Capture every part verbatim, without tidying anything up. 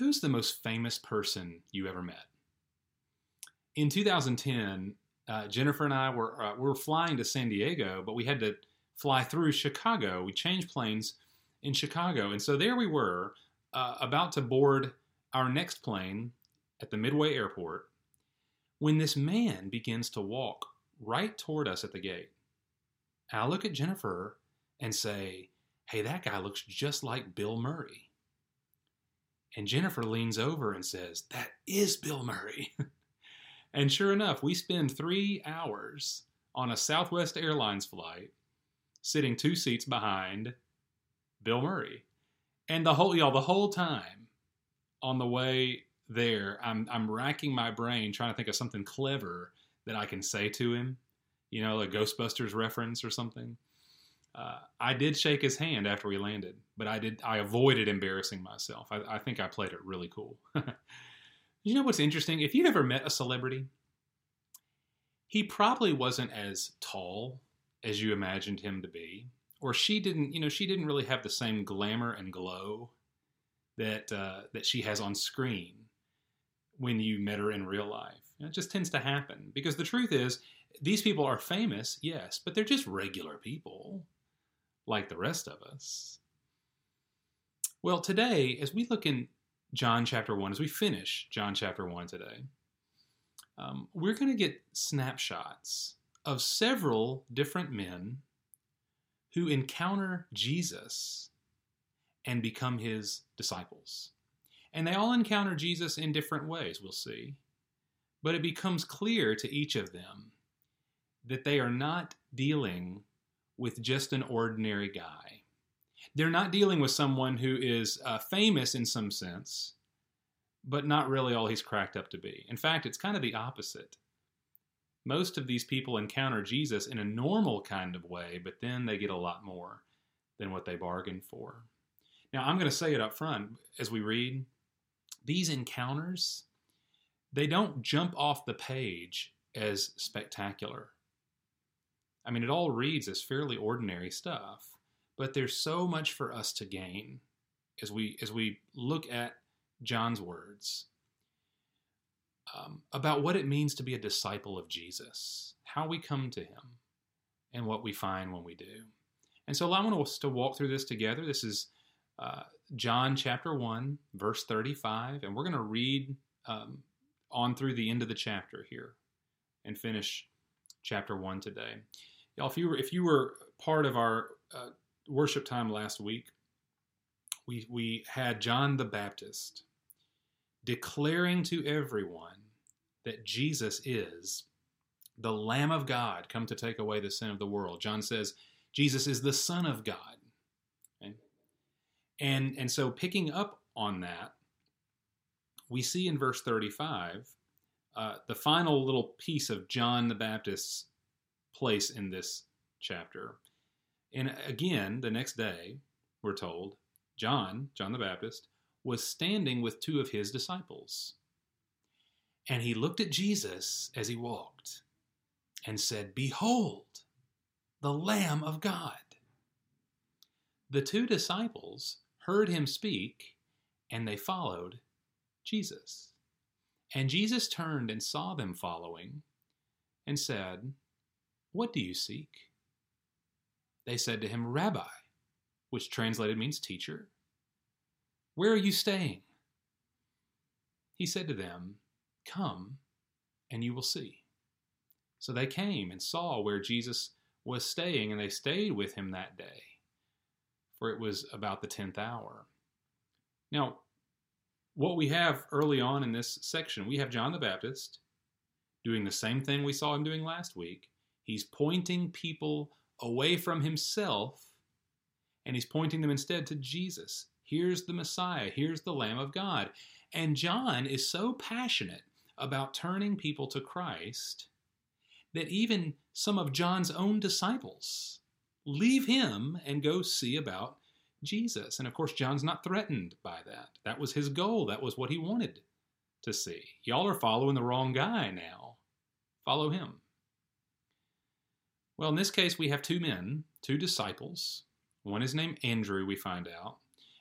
who's the most famous person you ever met? In two thousand ten, uh, Jennifer and I were uh, we were flying to San Diego, but we had to fly through Chicago. We changed planes in Chicago. And so there we were, uh, about to board our next plane at the Midway Airport, when this man begins to walk right toward us at the gate. And I look at Jennifer and say, hey, that guy looks just like Bill Murray. And Jennifer leans over and says, that is Bill Murray. And sure enough, we spend three hours on a Southwest Airlines flight sitting two seats behind Bill Murray. And the whole, y'all, the whole time on the way there, I'm I'm racking my brain trying to think of something clever that I can say to him, you know, like Ghostbusters reference or something. Uh, I did shake his hand after we landed, but I did I avoided embarrassing myself. I, I think I played it really cool. You know what's interesting? If you've ever met a celebrity, he probably wasn't as tall as you imagined him to be, or she didn't, you know, she didn't really have the same glamour and glow that uh, that she has on screen when you met her in real life. And it just tends to happen, because the truth is, these people are famous, yes, but they're just regular people, like the rest of us. Well, today, as we look in John chapter one, as we finish John chapter one today, um, we're going to get snapshots of several different men who encounter Jesus and become his disciples. And they all encounter Jesus in different ways, we'll see. But it becomes clear to each of them that they are not dealing with just an ordinary guy. They're not dealing with someone who is uh, famous in some sense, but not really all he's cracked up to be. In fact, it's kind of the opposite. Most of these people encounter Jesus in a normal kind of way, but then they get a lot more than what they bargained for. Now, I'm going to say it up front as we read. These encounters, they don't jump off the page as spectacular. I mean, it all reads as fairly ordinary stuff, but there's so much for us to gain as we as we look at John's words um, about what it means to be a disciple of Jesus, how we come to him, and what we find when we do. And so I want us to walk through this together. This is uh, John chapter one, verse thirty-five, and we're going to read um, on through the end of the chapter here and finish chapter one today. Y'all, if you were, if you were part of our uh, worship time last week, we, we had John the Baptist declaring to everyone that Jesus is the Lamb of God come to take away the sin of the world. John says Jesus is the Son of God. Okay? And, and so picking up on that, we see in verse thirty-five, Uh, the final little piece of John the Baptist's place in this chapter. And again, the next day, we're told, John, John the Baptist, was standing with two of his disciples. And he looked at Jesus as he walked and said, "Behold, the Lamb of God." The two disciples heard him speak, and they followed Jesus. And Jesus turned and saw them following and said, "What do you seek?" They said to him, "Rabbi," which translated means teacher, "where are you staying?" He said to them, "Come and you will see." So they came and saw where Jesus was staying, and they stayed with him that day, for it was about the tenth hour. Now, what we have early on in this section, we have John the Baptist doing the same thing we saw him doing last week. He's pointing people away from himself, and he's pointing them instead to Jesus. Here's the Messiah. Here's the Lamb of God. And John is so passionate about turning people to Christ that even some of John's own disciples leave him and go see about Jesus. And of course, John's not threatened by that. That was his goal. That was what he wanted to see. Y'all are following the wrong guy now. Follow him. Well, in this case, we have two men, two disciples. One is named Andrew, we find out.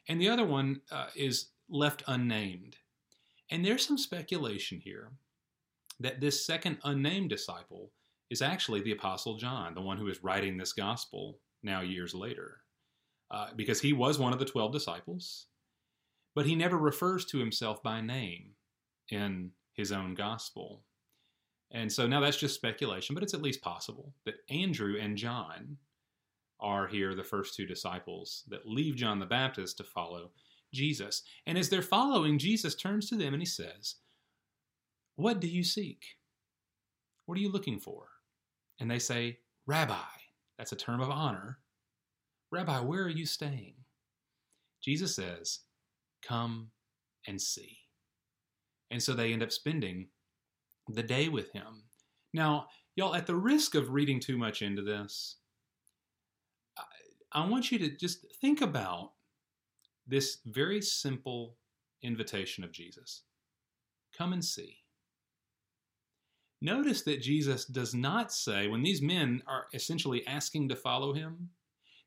And the other one uh, is left unnamed. And there's some speculation here that this second unnamed disciple is actually the Apostle John, the one who is writing this gospel now years later, uh, because he was one of the twelve disciples, but he never refers to himself by name in his own gospel. And so now that's just speculation, but it's at least possible that Andrew and John are here the first two disciples that leave John the Baptist to follow Jesus. And as they're following, Jesus turns to them and he says, "What do you seek? What are you looking for?" And they say, "Rabbi." That's a term of honor. "Rabbi, where are you staying?" Jesus says, "Come and see." And so they end up spending the day with him. Now, y'all, at the risk of reading too much into this, I want you to just think about this very simple invitation of Jesus. Come and see. Notice that Jesus does not say, when these men are essentially asking to follow him,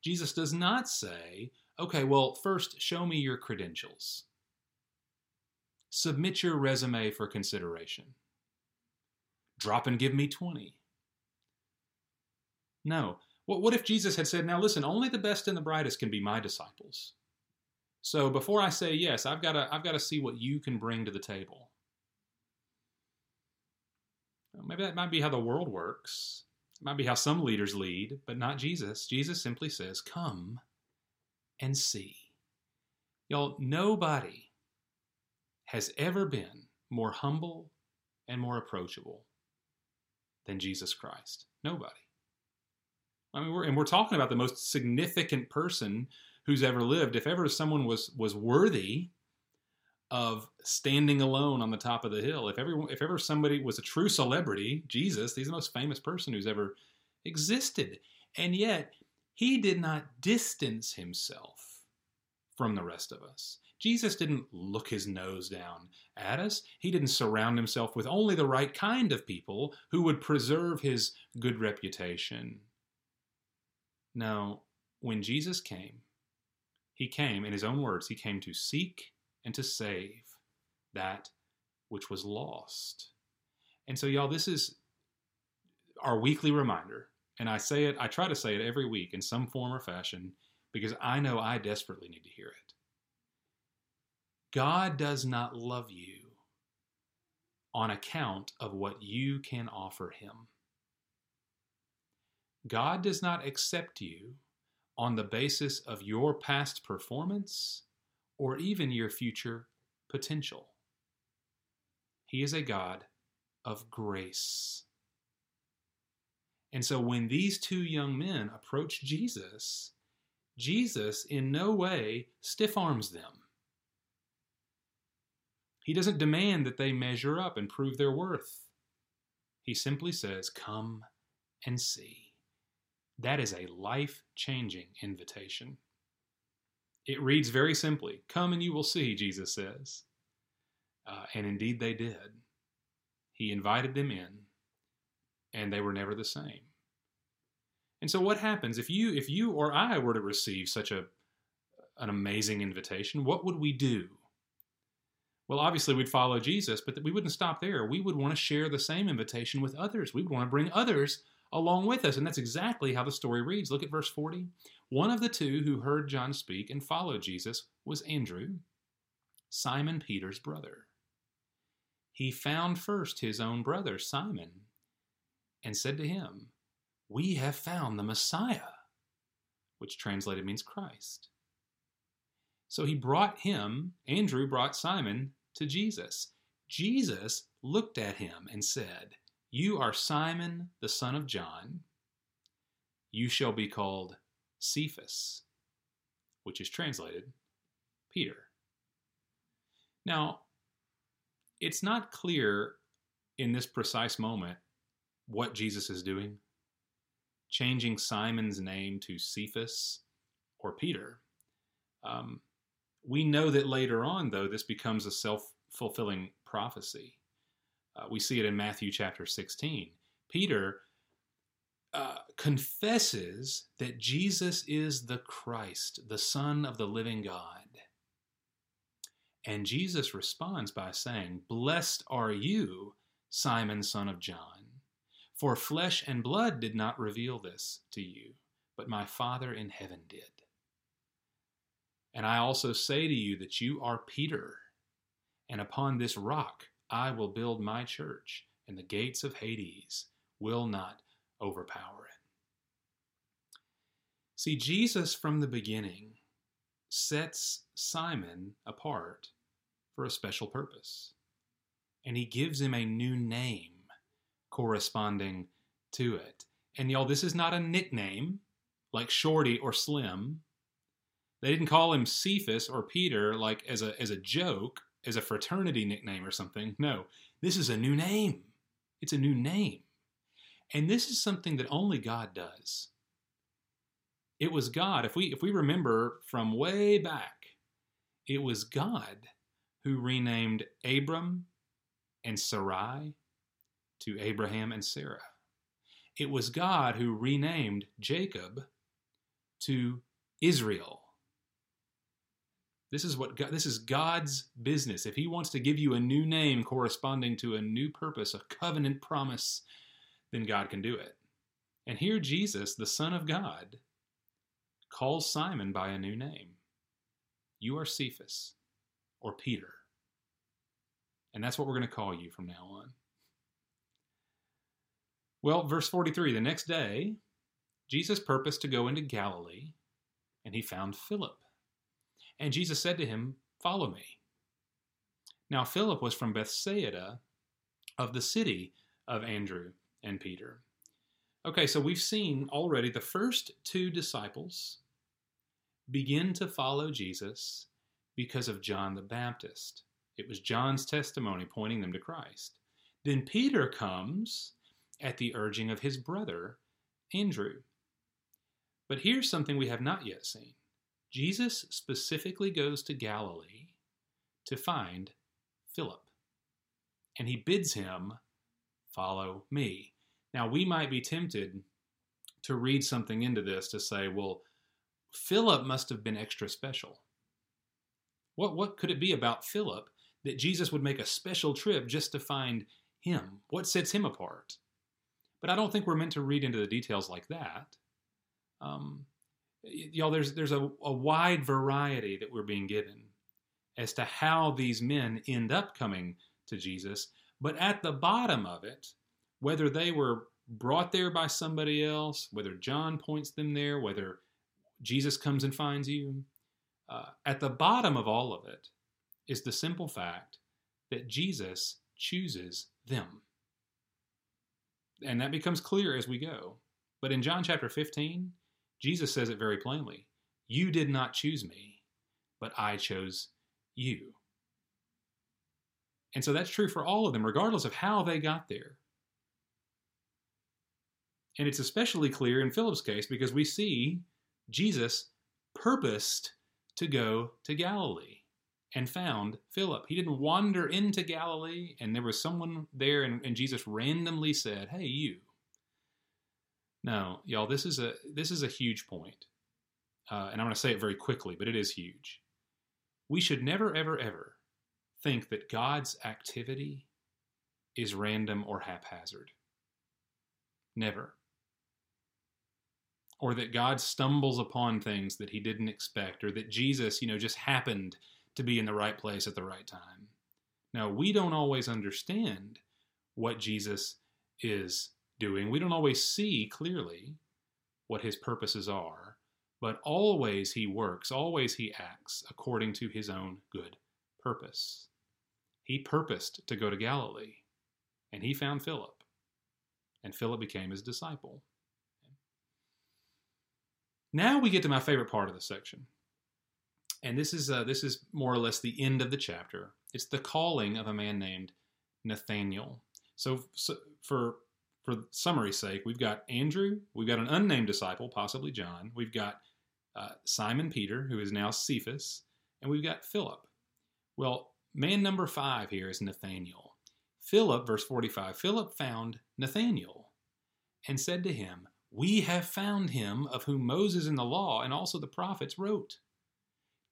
Jesus does not say, "Okay, well, first show me your credentials. Submit your resume for consideration. Drop and give me twenty. No. What if Jesus had said, "Now listen, only the best and the brightest can be my disciples. So before I say yes, I've got to I've got to see what you can bring to the table." Maybe that might be how the world works. It might be how some leaders lead, but not Jesus. Jesus simply says, "Come and see." Y'all, nobody has ever been more humble and more approachable than Jesus Christ. Nobody. I mean, we're, and we're talking about the most significant person who's ever lived. If ever someone was was worthy of standing alone on the top of the hill, if everyone, if ever somebody was a true celebrity, Jesus, he's the most famous person who's ever existed. And yet, he did not distance himself from the rest of us. Jesus didn't look his nose down at us. He didn't surround himself with only the right kind of people who would preserve his good reputation. Now, when Jesus came, he came, in his own words, he came to seek and to save that which was lost. And so, y'all, this is our weekly reminder. And I say it, I try to say it every week in some form or fashion, because I know I desperately need to hear it. God does not love you on account of what you can offer him. God does not accept you on the basis of your past performance or even your future potential. He is a God of grace. And so when these two young men approach Jesus, Jesus in no way stiff-arms them. He doesn't demand that they measure up and prove their worth. He simply says, "Come and see." That is a life-changing invitation. It reads very simply, "Come and you will see," Jesus says. Uh, and indeed they did. He invited them in, and they were never the same. And so what happens if you if you or I were to receive such a an amazing invitation? What would we do? Well, obviously we'd follow Jesus, but we wouldn't stop there. We would want to share the same invitation with others. We would want to bring others along with us. And that's exactly how the story reads. Look at verse forty. "One of the two who heard John speak and followed Jesus was Andrew, Simon Peter's brother. He found first his own brother, Simon, and said to him, 'We have found the Messiah,'" which translated means Christ. So he brought him, Andrew brought Simon, to Jesus. Jesus looked at him and said, "You are Simon, the son of John. You shall be called Cephas," which is translated Peter. Now, it's not clear in this precise moment what Jesus is doing, changing Simon's name to Cephas or Peter. Um, we know that later on, though, this becomes a self-fulfilling prophecy. Uh, we see it in Matthew chapter sixteen. Peter uh, confesses that Jesus is the Christ, the Son of the living God. And Jesus responds by saying, "Blessed are you, Simon, son of John, for flesh and blood did not reveal this to you, but my Father in heaven did. And I also say to you that you are Peter, and upon this rock I will build my church, and the gates of Hades will not overpower it." See, Jesus from the beginning sets Simon apart for a special purpose, and he gives him a new name corresponding to it. And y'all, this is not a nickname like Shorty or Slim. They didn't call him Cephas or Peter like as a as a joke, as a fraternity nickname or something. No, this is a new name. It's a new name. And this is something that only God does. It was God, if we if we remember from way back, it was God who renamed Abram and Sarai to Abraham and Sarah. It was God who renamed Jacob to Israel. This is what God, this is God's business. If he wants to give you a new name corresponding to a new purpose, a covenant promise, then God can do it. And here Jesus, the Son of God, calls Simon by a new name. You are Cephas, or Peter. And that's what we're going to call you from now on. Well, verse forty-three, the next day, Jesus purposed to go into Galilee, and he found Philip. And Jesus said to him, "Follow me." Now Philip was from Bethsaida, of the city of Andrew and Peter. Okay, so we've seen already the first two disciples begin to follow Jesus because of John the Baptist. It was John's testimony pointing them to Christ. Then Peter comes at the urging of his brother, Andrew. But here's something we have not yet seen. Jesus specifically goes to Galilee to find Philip, and he bids him, "Follow me." Now, we might be tempted to read something into this to say, well, Philip must have been extra special. What, what could it be about Philip that Jesus would make a special trip just to find him? What sets him apart? But I don't think we're meant to read into the details like that. Um... Y'all, there's there's a, a wide variety that we're being given as to how these men end up coming to Jesus. But at the bottom of it, whether they were brought there by somebody else, whether John points them there, whether Jesus comes and finds you, uh, at the bottom of all of it is the simple fact that Jesus chooses them. And that becomes clear as we go. But in John chapter fifteen... Jesus says it very plainly. You did not choose me, but I chose you. And so that's true for all of them, regardless of how they got there. And it's especially clear in Philip's case because we see Jesus purposed to go to Galilee and found Philip. He didn't wander into Galilee and there was someone there and, and Jesus randomly said, "Hey, you." No, y'all, this is a this is a huge point. Uh, and I'm going to say it very quickly, but it is huge. We should never, ever, ever think that God's activity is random or haphazard. Never. Or that God stumbles upon things that he didn't expect, or that Jesus, you know, just happened to be in the right place at the right time. Now, we don't always understand what Jesus is doing. We don't always see clearly what his purposes are, but always he works, always he acts according to his own good purpose. He purposed to go to Galilee, and he found Philip, and Philip became his disciple. Now we get to my favorite part of the section, and this is uh, this is more or less the end of the chapter. It's the calling of a man named Nathanael. So, so for For summary's sake, we've got Andrew, we've got an unnamed disciple, possibly John, we've got uh, Simon Peter, who is now Cephas, and we've got Philip. Well, man number five here is Nathanael. Philip, verse forty-five, Philip found Nathanael and said to him, "We have found him of whom Moses in the law and also the prophets wrote,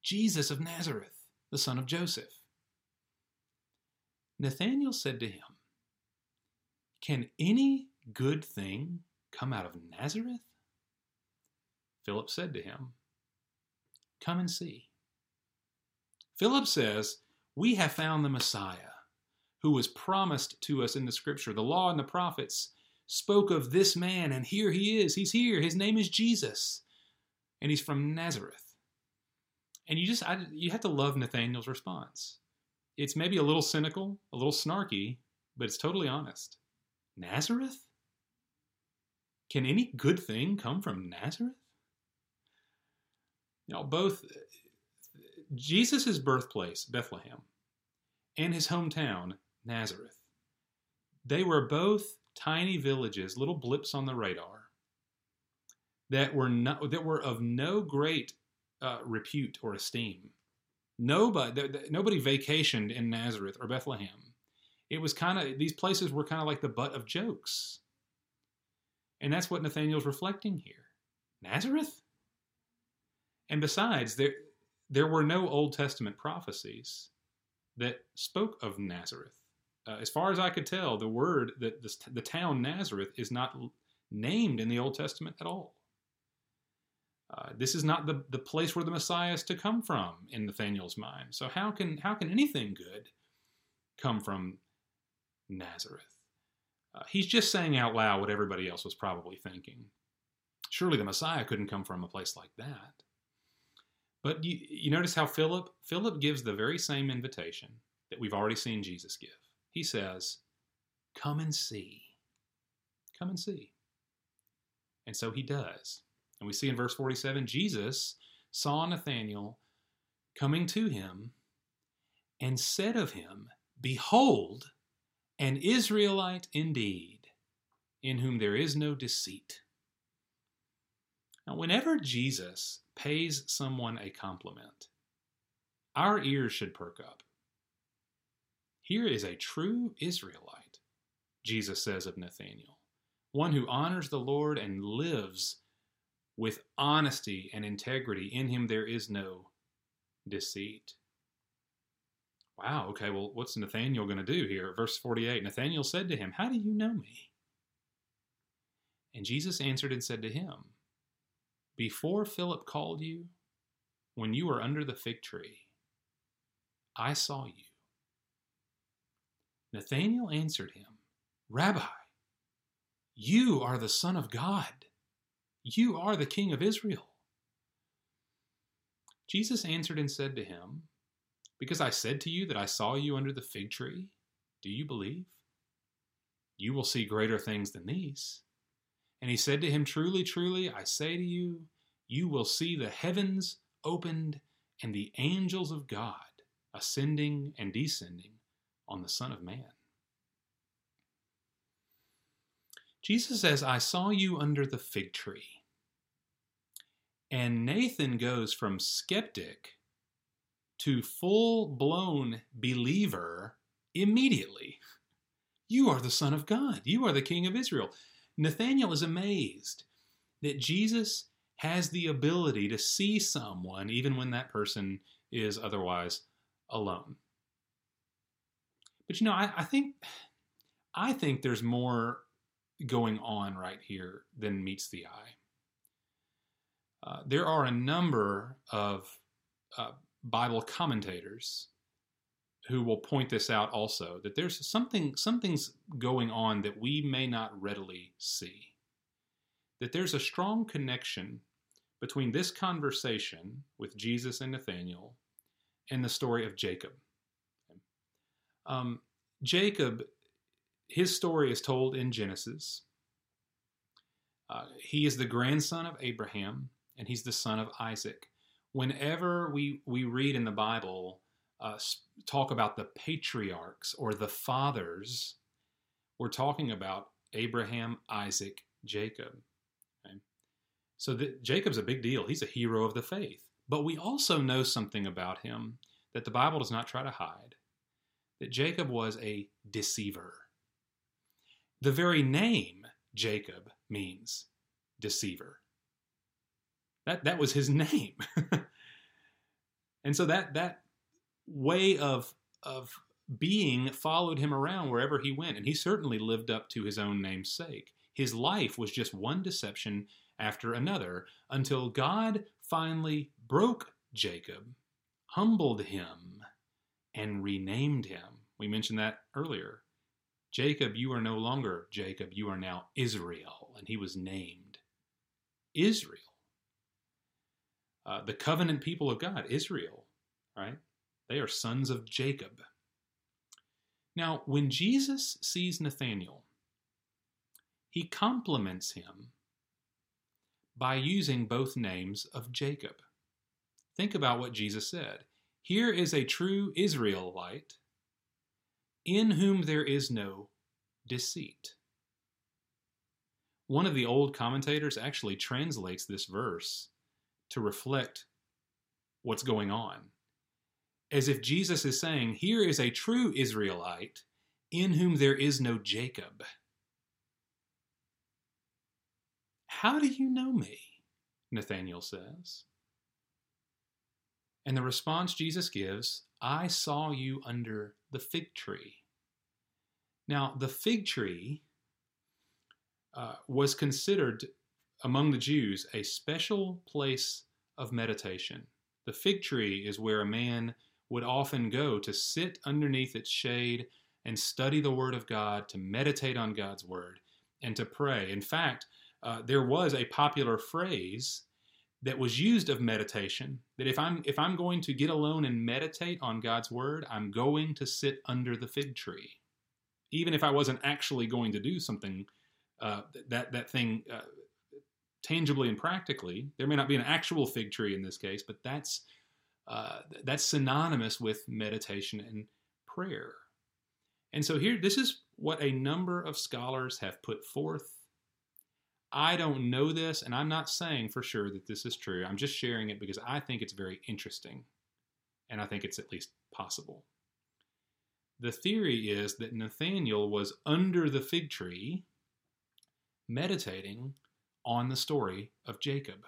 Jesus of Nazareth, the son of Joseph." Nathanael said to him, "Can any good thing come out of Nazareth?" Philip said to him, "Come and see." Philip says, "We have found the Messiah, who was promised to us in the Scripture. The law and the prophets spoke of this man, and here he is. He's here. His name is Jesus, and he's from Nazareth." And you just, I, you have to love Nathanael's response. It's maybe a little cynical, a little snarky, but it's totally honest. Nazareth? Can any good thing come from Nazareth? You know, both Jesus' birthplace, Bethlehem, and his hometown, Nazareth, they were both tiny villages, little blips on the radar, that were not, that were of no great uh, repute or esteem. Nobody, nobody vacationed in Nazareth or Bethlehem. It was kind of, these places were kind of like the butt of jokes. And that's what Nathanael's reflecting here. Nazareth? And besides, there there were no Old Testament prophecies that spoke of Nazareth. Uh, as far as I could tell, the word, that this, the town Nazareth is not named in the Old Testament at all. Uh, this is not the, the place where the Messiah is to come from in Nathanael's mind. So how can how can anything good come from Nazareth? Uh, he's just saying out loud what everybody else was probably thinking. Surely the Messiah couldn't come from a place like that. But you, you notice how Philip, Philip gives the very same invitation that we've already seen Jesus give. He says, "Come and see. Come and see." And so he does. And we see in verse forty-seven, Jesus saw Nathanael coming to him and said of him, "Behold, an Israelite indeed, in whom there is no deceit." Now, whenever Jesus pays someone a compliment, our ears should perk up. Here is a true Israelite, Jesus says of Nathanael, one who honors the Lord and lives with honesty and integrity. In him there is no deceit. Wow, okay, well, what's Nathanael going to do here? Verse forty-eight, Nathanael said to him, "How do you know me?" And Jesus answered and said to him, "Before Philip called you, when you were under the fig tree, I saw you." Nathanael answered him, "Rabbi, you are the Son of God. You are the King of Israel." Jesus answered and said to him, "Because I said to you that I saw you under the fig tree, do you believe? You will see greater things than these." And he said to him, "Truly, truly, I say to you, you will see the heavens opened and the angels of God ascending and descending on the Son of Man." Jesus says, "I saw you under the fig tree." And Nathan goes from skeptic to full-blown believer immediately. "You are the Son of God. You are the King of Israel." Nathanael is amazed that Jesus has the ability to see someone even when that person is otherwise alone. But you know, I, I think I think there's more going on right here than meets the eye. Uh, there are a number of uh, Bible commentators who will point this out also, that there's something, something's going on that we may not readily see. That there's a strong connection between this conversation with Jesus and Nathanael and the story of Jacob. Um, Jacob, his story is told in Genesis. Uh, he is the grandson of Abraham, and he's the son of Isaac. Whenever we, we read in the Bible, uh, talk about the patriarchs or the fathers, we're talking about Abraham, Isaac, Jacob. Okay? So the, Jacob's a big deal. He's a hero of the faith. But we also know something about him that the Bible does not try to hide, that Jacob was a deceiver. The very name Jacob means deceiver. That that was his name. And so that that way of of being followed him around wherever he went, and he certainly lived up to his own name's sake. His life was just one deception after another until God finally broke Jacob, humbled him, and renamed him. We mentioned that earlier. Jacob, you are no longer Jacob, you are now Israel, and he was named Israel. Uh, the covenant people of God, Israel, right? They are sons of Jacob. Now, when Jesus sees Nathanael, he compliments him by using both names of Jacob. Think about what Jesus said. Here is a true Israelite in whom there is no deceit. One of the old commentators actually translates this verse to reflect what's going on, as if Jesus is saying, here is a true Israelite in whom there is no Jacob. How do you know me? Nathanael says. And the response Jesus gives, I saw you under the fig tree. Now, the fig tree uh, was considered among the Jews a special place of meditation. The fig tree is where a man would often go to sit underneath its shade and study the Word of God, to meditate on God's Word, and to pray. In fact, uh, there was a popular phrase that was used of meditation, that if I'm if I'm going to get alone and meditate on God's Word, I'm going to sit under the fig tree. Even if I wasn't actually going to do something, uh, that, that thing uh, tangibly and practically, there may not be an actual fig tree in this case, but that's uh, that's synonymous with meditation and prayer. And so here, this is what a number of scholars have put forth. I don't know this, and I'm not saying for sure that this is true. I'm just sharing it because I think it's very interesting, and I think it's at least possible. The theory is that Nathanael was under the fig tree meditating on the story of Jacob.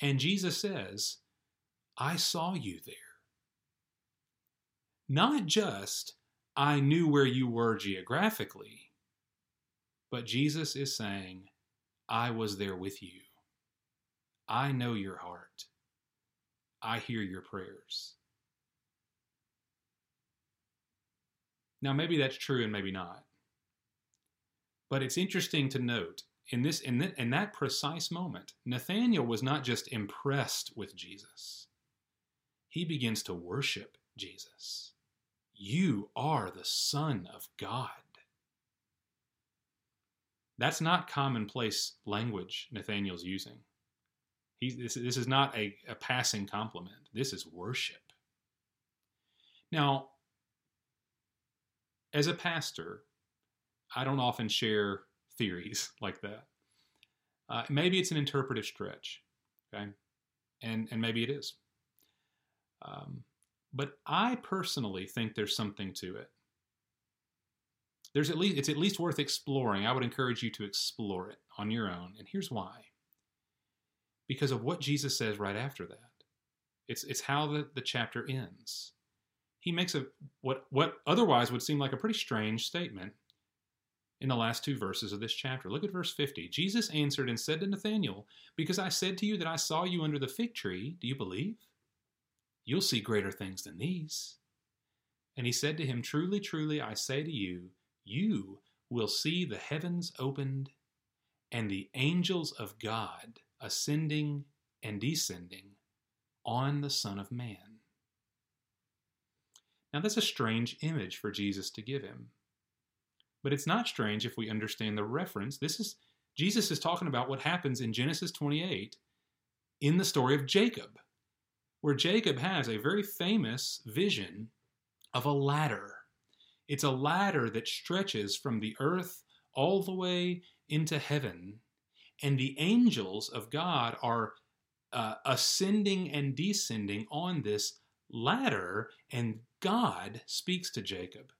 And Jesus says, I saw you there. Not just, I knew where you were geographically, but Jesus is saying, I was there with you. I know your heart. I hear your prayers. Now, maybe that's true and maybe not. But it's interesting to note, in this, in, the, in that precise moment, Nathanael was not just impressed with Jesus. He begins to worship Jesus. You are the Son of God. That's not commonplace language Nathanael's using. He, this, this is not a, a passing compliment. This is worship. Now, as a pastor, I don't often share theories like that. Uh, maybe it's an interpretive stretch, okay? And, and maybe it is. Um, but I personally think there's something to it. There's at least, it's at least worth exploring. I would encourage you to explore it on your own. And here's why. Because of what Jesus says right after that. It's, it's how the, the chapter ends. He makes a what what otherwise would seem like a pretty strange statement in the last two verses of this chapter. Look at verse fifty. Jesus answered and said to Nathanael, because I said to you that I saw you under the fig tree, do you believe? You'll see greater things than these. And he said to him, truly, truly, I say to you, you will see the heavens opened and the angels of God ascending and descending on the Son of Man. Now that's a strange image for Jesus to give him. But it's not strange if we understand the reference. This is, Jesus is talking about what happens in Genesis twenty-eight in the story of Jacob, where Jacob has a very famous vision of a ladder. It's a ladder that stretches from the earth all the way into heaven, and the angels of God are uh, ascending and descending on this ladder, and God speaks to Jacob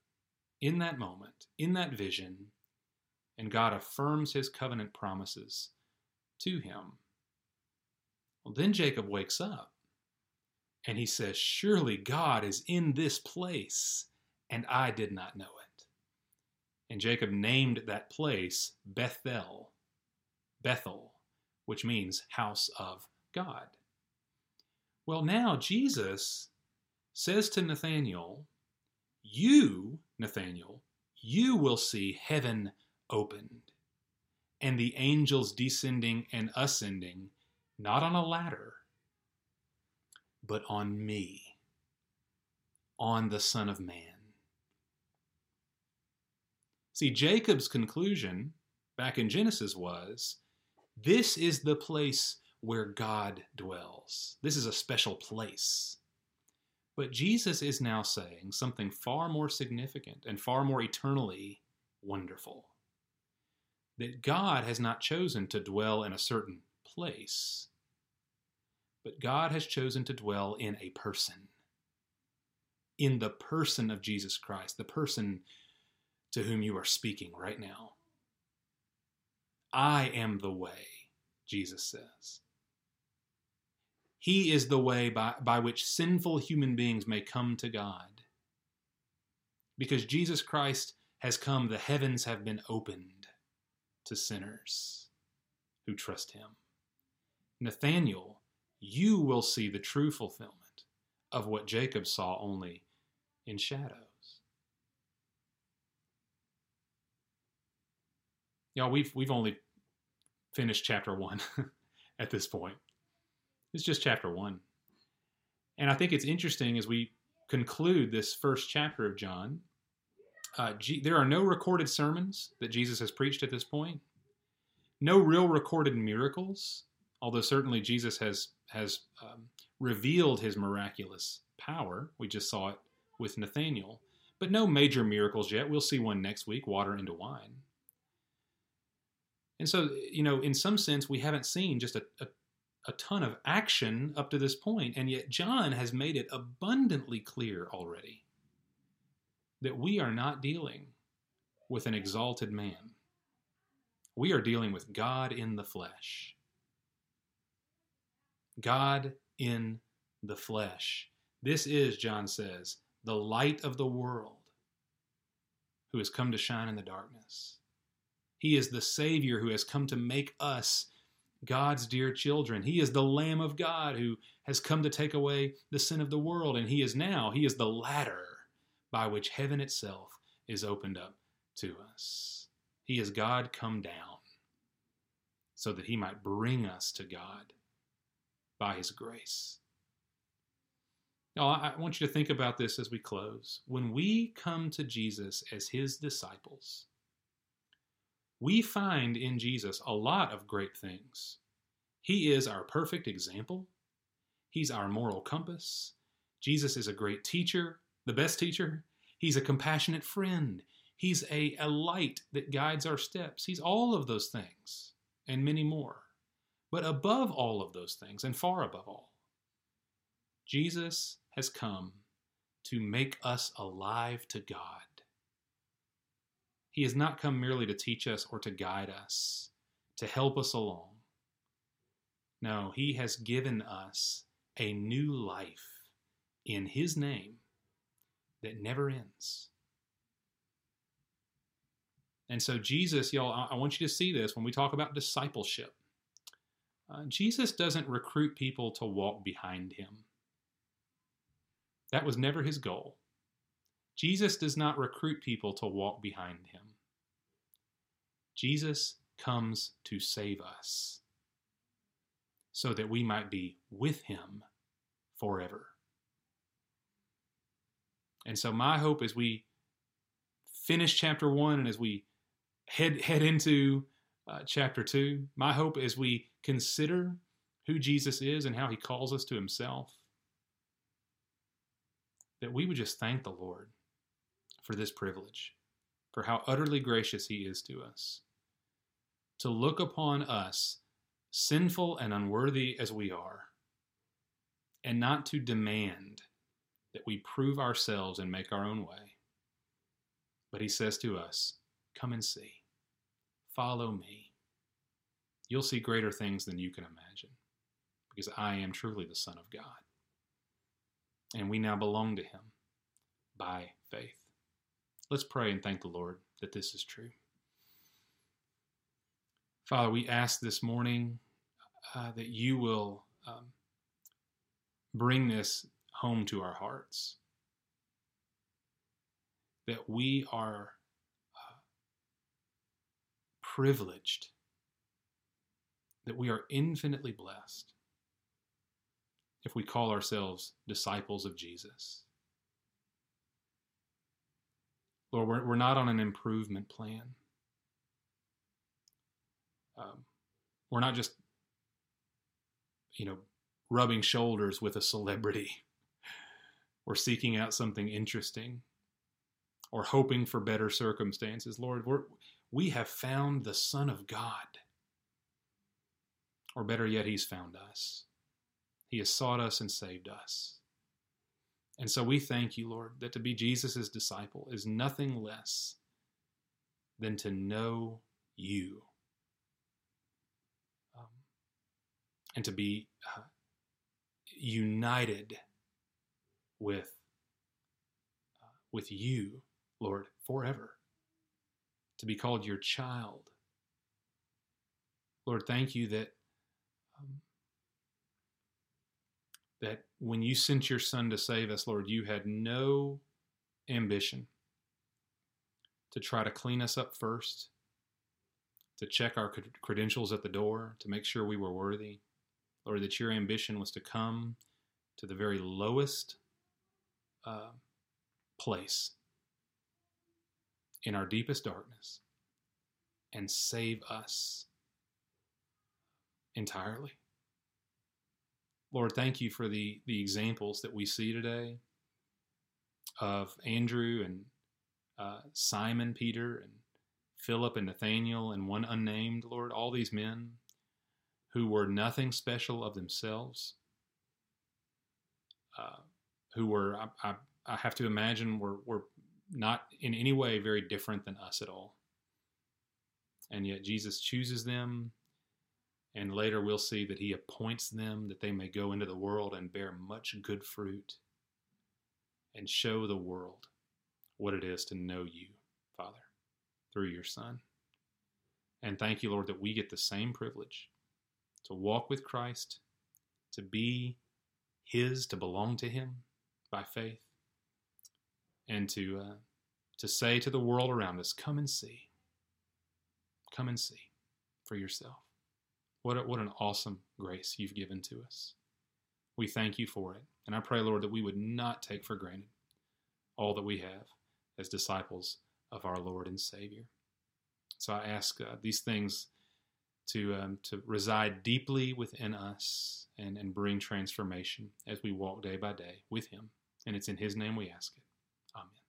in that moment, in that vision, and God affirms his covenant promises to him. Well, then Jacob wakes up, and he says, surely God is in this place, and I did not know it. And Jacob named that place Bethel, Bethel, which means house of God. Well, now Jesus says to Nathanael, you, Nathanael, you will see heaven opened and the angels descending and ascending, not on a ladder, but on me, on the Son of Man. See, Jacob's conclusion back in Genesis was, this is the place where God dwells. This is a special place. But Jesus is now saying something far more significant and far more eternally wonderful. That God has not chosen to dwell in a certain place, but God has chosen to dwell in a person. In the person of Jesus Christ, the person to whom you are speaking right now. I am the way, Jesus says. He is the way by, by which sinful human beings may come to God. Because Jesus Christ has come, the heavens have been opened to sinners who trust him. Nathanael, you will see the true fulfillment of what Jacob saw only in shadows. Y'all, we've, we've only finished chapter one at this point. It's just chapter one. And I think it's interesting as we conclude this first chapter of John, uh, G- there are no recorded sermons that Jesus has preached at this point. No real recorded miracles, although certainly Jesus has, has um, revealed his miraculous power. We just saw it with Nathanael. But no major miracles yet. We'll see one next week, water into wine. And so, you know, in some sense, we haven't seen just a, a a ton of action up to this point, and yet John has made it abundantly clear already that we are not dealing with an exalted man. We are dealing with God in the flesh. God in the flesh. This is, John says, the light of the world who has come to shine in the darkness. He is the Savior who has come to make us God's dear children. He is the Lamb of God who has come to take away the sin of the world. And he is now, he is the ladder by which heaven itself is opened up to us. He is God come down so that he might bring us to God by his grace. Now, I want you to think about this as we close. When we come to Jesus as his disciples, we find in Jesus a lot of great things. He is our perfect example. He's our moral compass. Jesus is a great teacher, the best teacher. He's a compassionate friend. He's a, a light that guides our steps. He's all of those things and many more. But above all of those things and far above all, Jesus has come to make us alive to God. He has not come merely to teach us or to guide us, to help us along. No, he has given us a new life in his name that never ends. And so Jesus, y'all, I want you to see this when we talk about discipleship. Uh, Jesus doesn't recruit people to walk behind him. That was never his goal. Jesus does not recruit people to walk behind him. Jesus comes to save us so that we might be with him forever. And so my hope as we finish chapter one and as we head, head into uh, chapter two, my hope as we consider who Jesus is and how he calls us to himself, that we would just thank the Lord for this privilege, for how utterly gracious he is to us, to look upon us, sinful and unworthy as we are, and not to demand that we prove ourselves and make our own way. But he says to us, come and see, follow me. You'll see greater things than you can imagine, because I am truly the Son of God. And we now belong to him by faith. Let's pray and thank the Lord that this is true. Father, we ask this morning uh, that you will um, bring this home to our hearts, that we are uh, privileged, that we are infinitely blessed if we call ourselves disciples of Jesus. Lord, we're, we're not on an improvement plan. Um, we're not just, you know, rubbing shoulders with a celebrity or seeking out something interesting or hoping for better circumstances. Lord, we're, we have found the Son of God. Or better yet, he's found us. He has sought us and saved us. And so we thank you, Lord, that to be Jesus' disciple is nothing less than to know you. Um, and to be uh, united with, uh, with you, Lord, forever. To be called your child. Lord, thank you that um, that when you sent your Son to save us, Lord, you had no ambition to try to clean us up first, to check our credentials at the door, to make sure we were worthy. Lord, that your ambition was to come to the very lowest uh, place in our deepest darkness and save us entirely. Lord, thank you for the, the examples that we see today of Andrew and uh, Simon Peter and Philip and Nathanael and one unnamed, Lord, all these men who were nothing special of themselves, uh, who were, I, I, I have to imagine, were, were not in any way very different than us at all. And yet Jesus chooses them. And later we'll see that he appoints them that they may go into the world and bear much good fruit and show the world what it is to know you, Father, through your Son. And thank you, Lord, that we get the same privilege to walk with Christ, to be his, to belong to him by faith, and to uh, to say to the world around us, come and see, come and see for yourself. What a, what an awesome grace you've given to us. We thank you for it. And I pray, Lord, that we would not take for granted all that we have as disciples of our Lord and Savior. So I ask uh, these things to um, to reside deeply within us and, and bring transformation as we walk day by day with him. And it's in his name we ask it. Amen.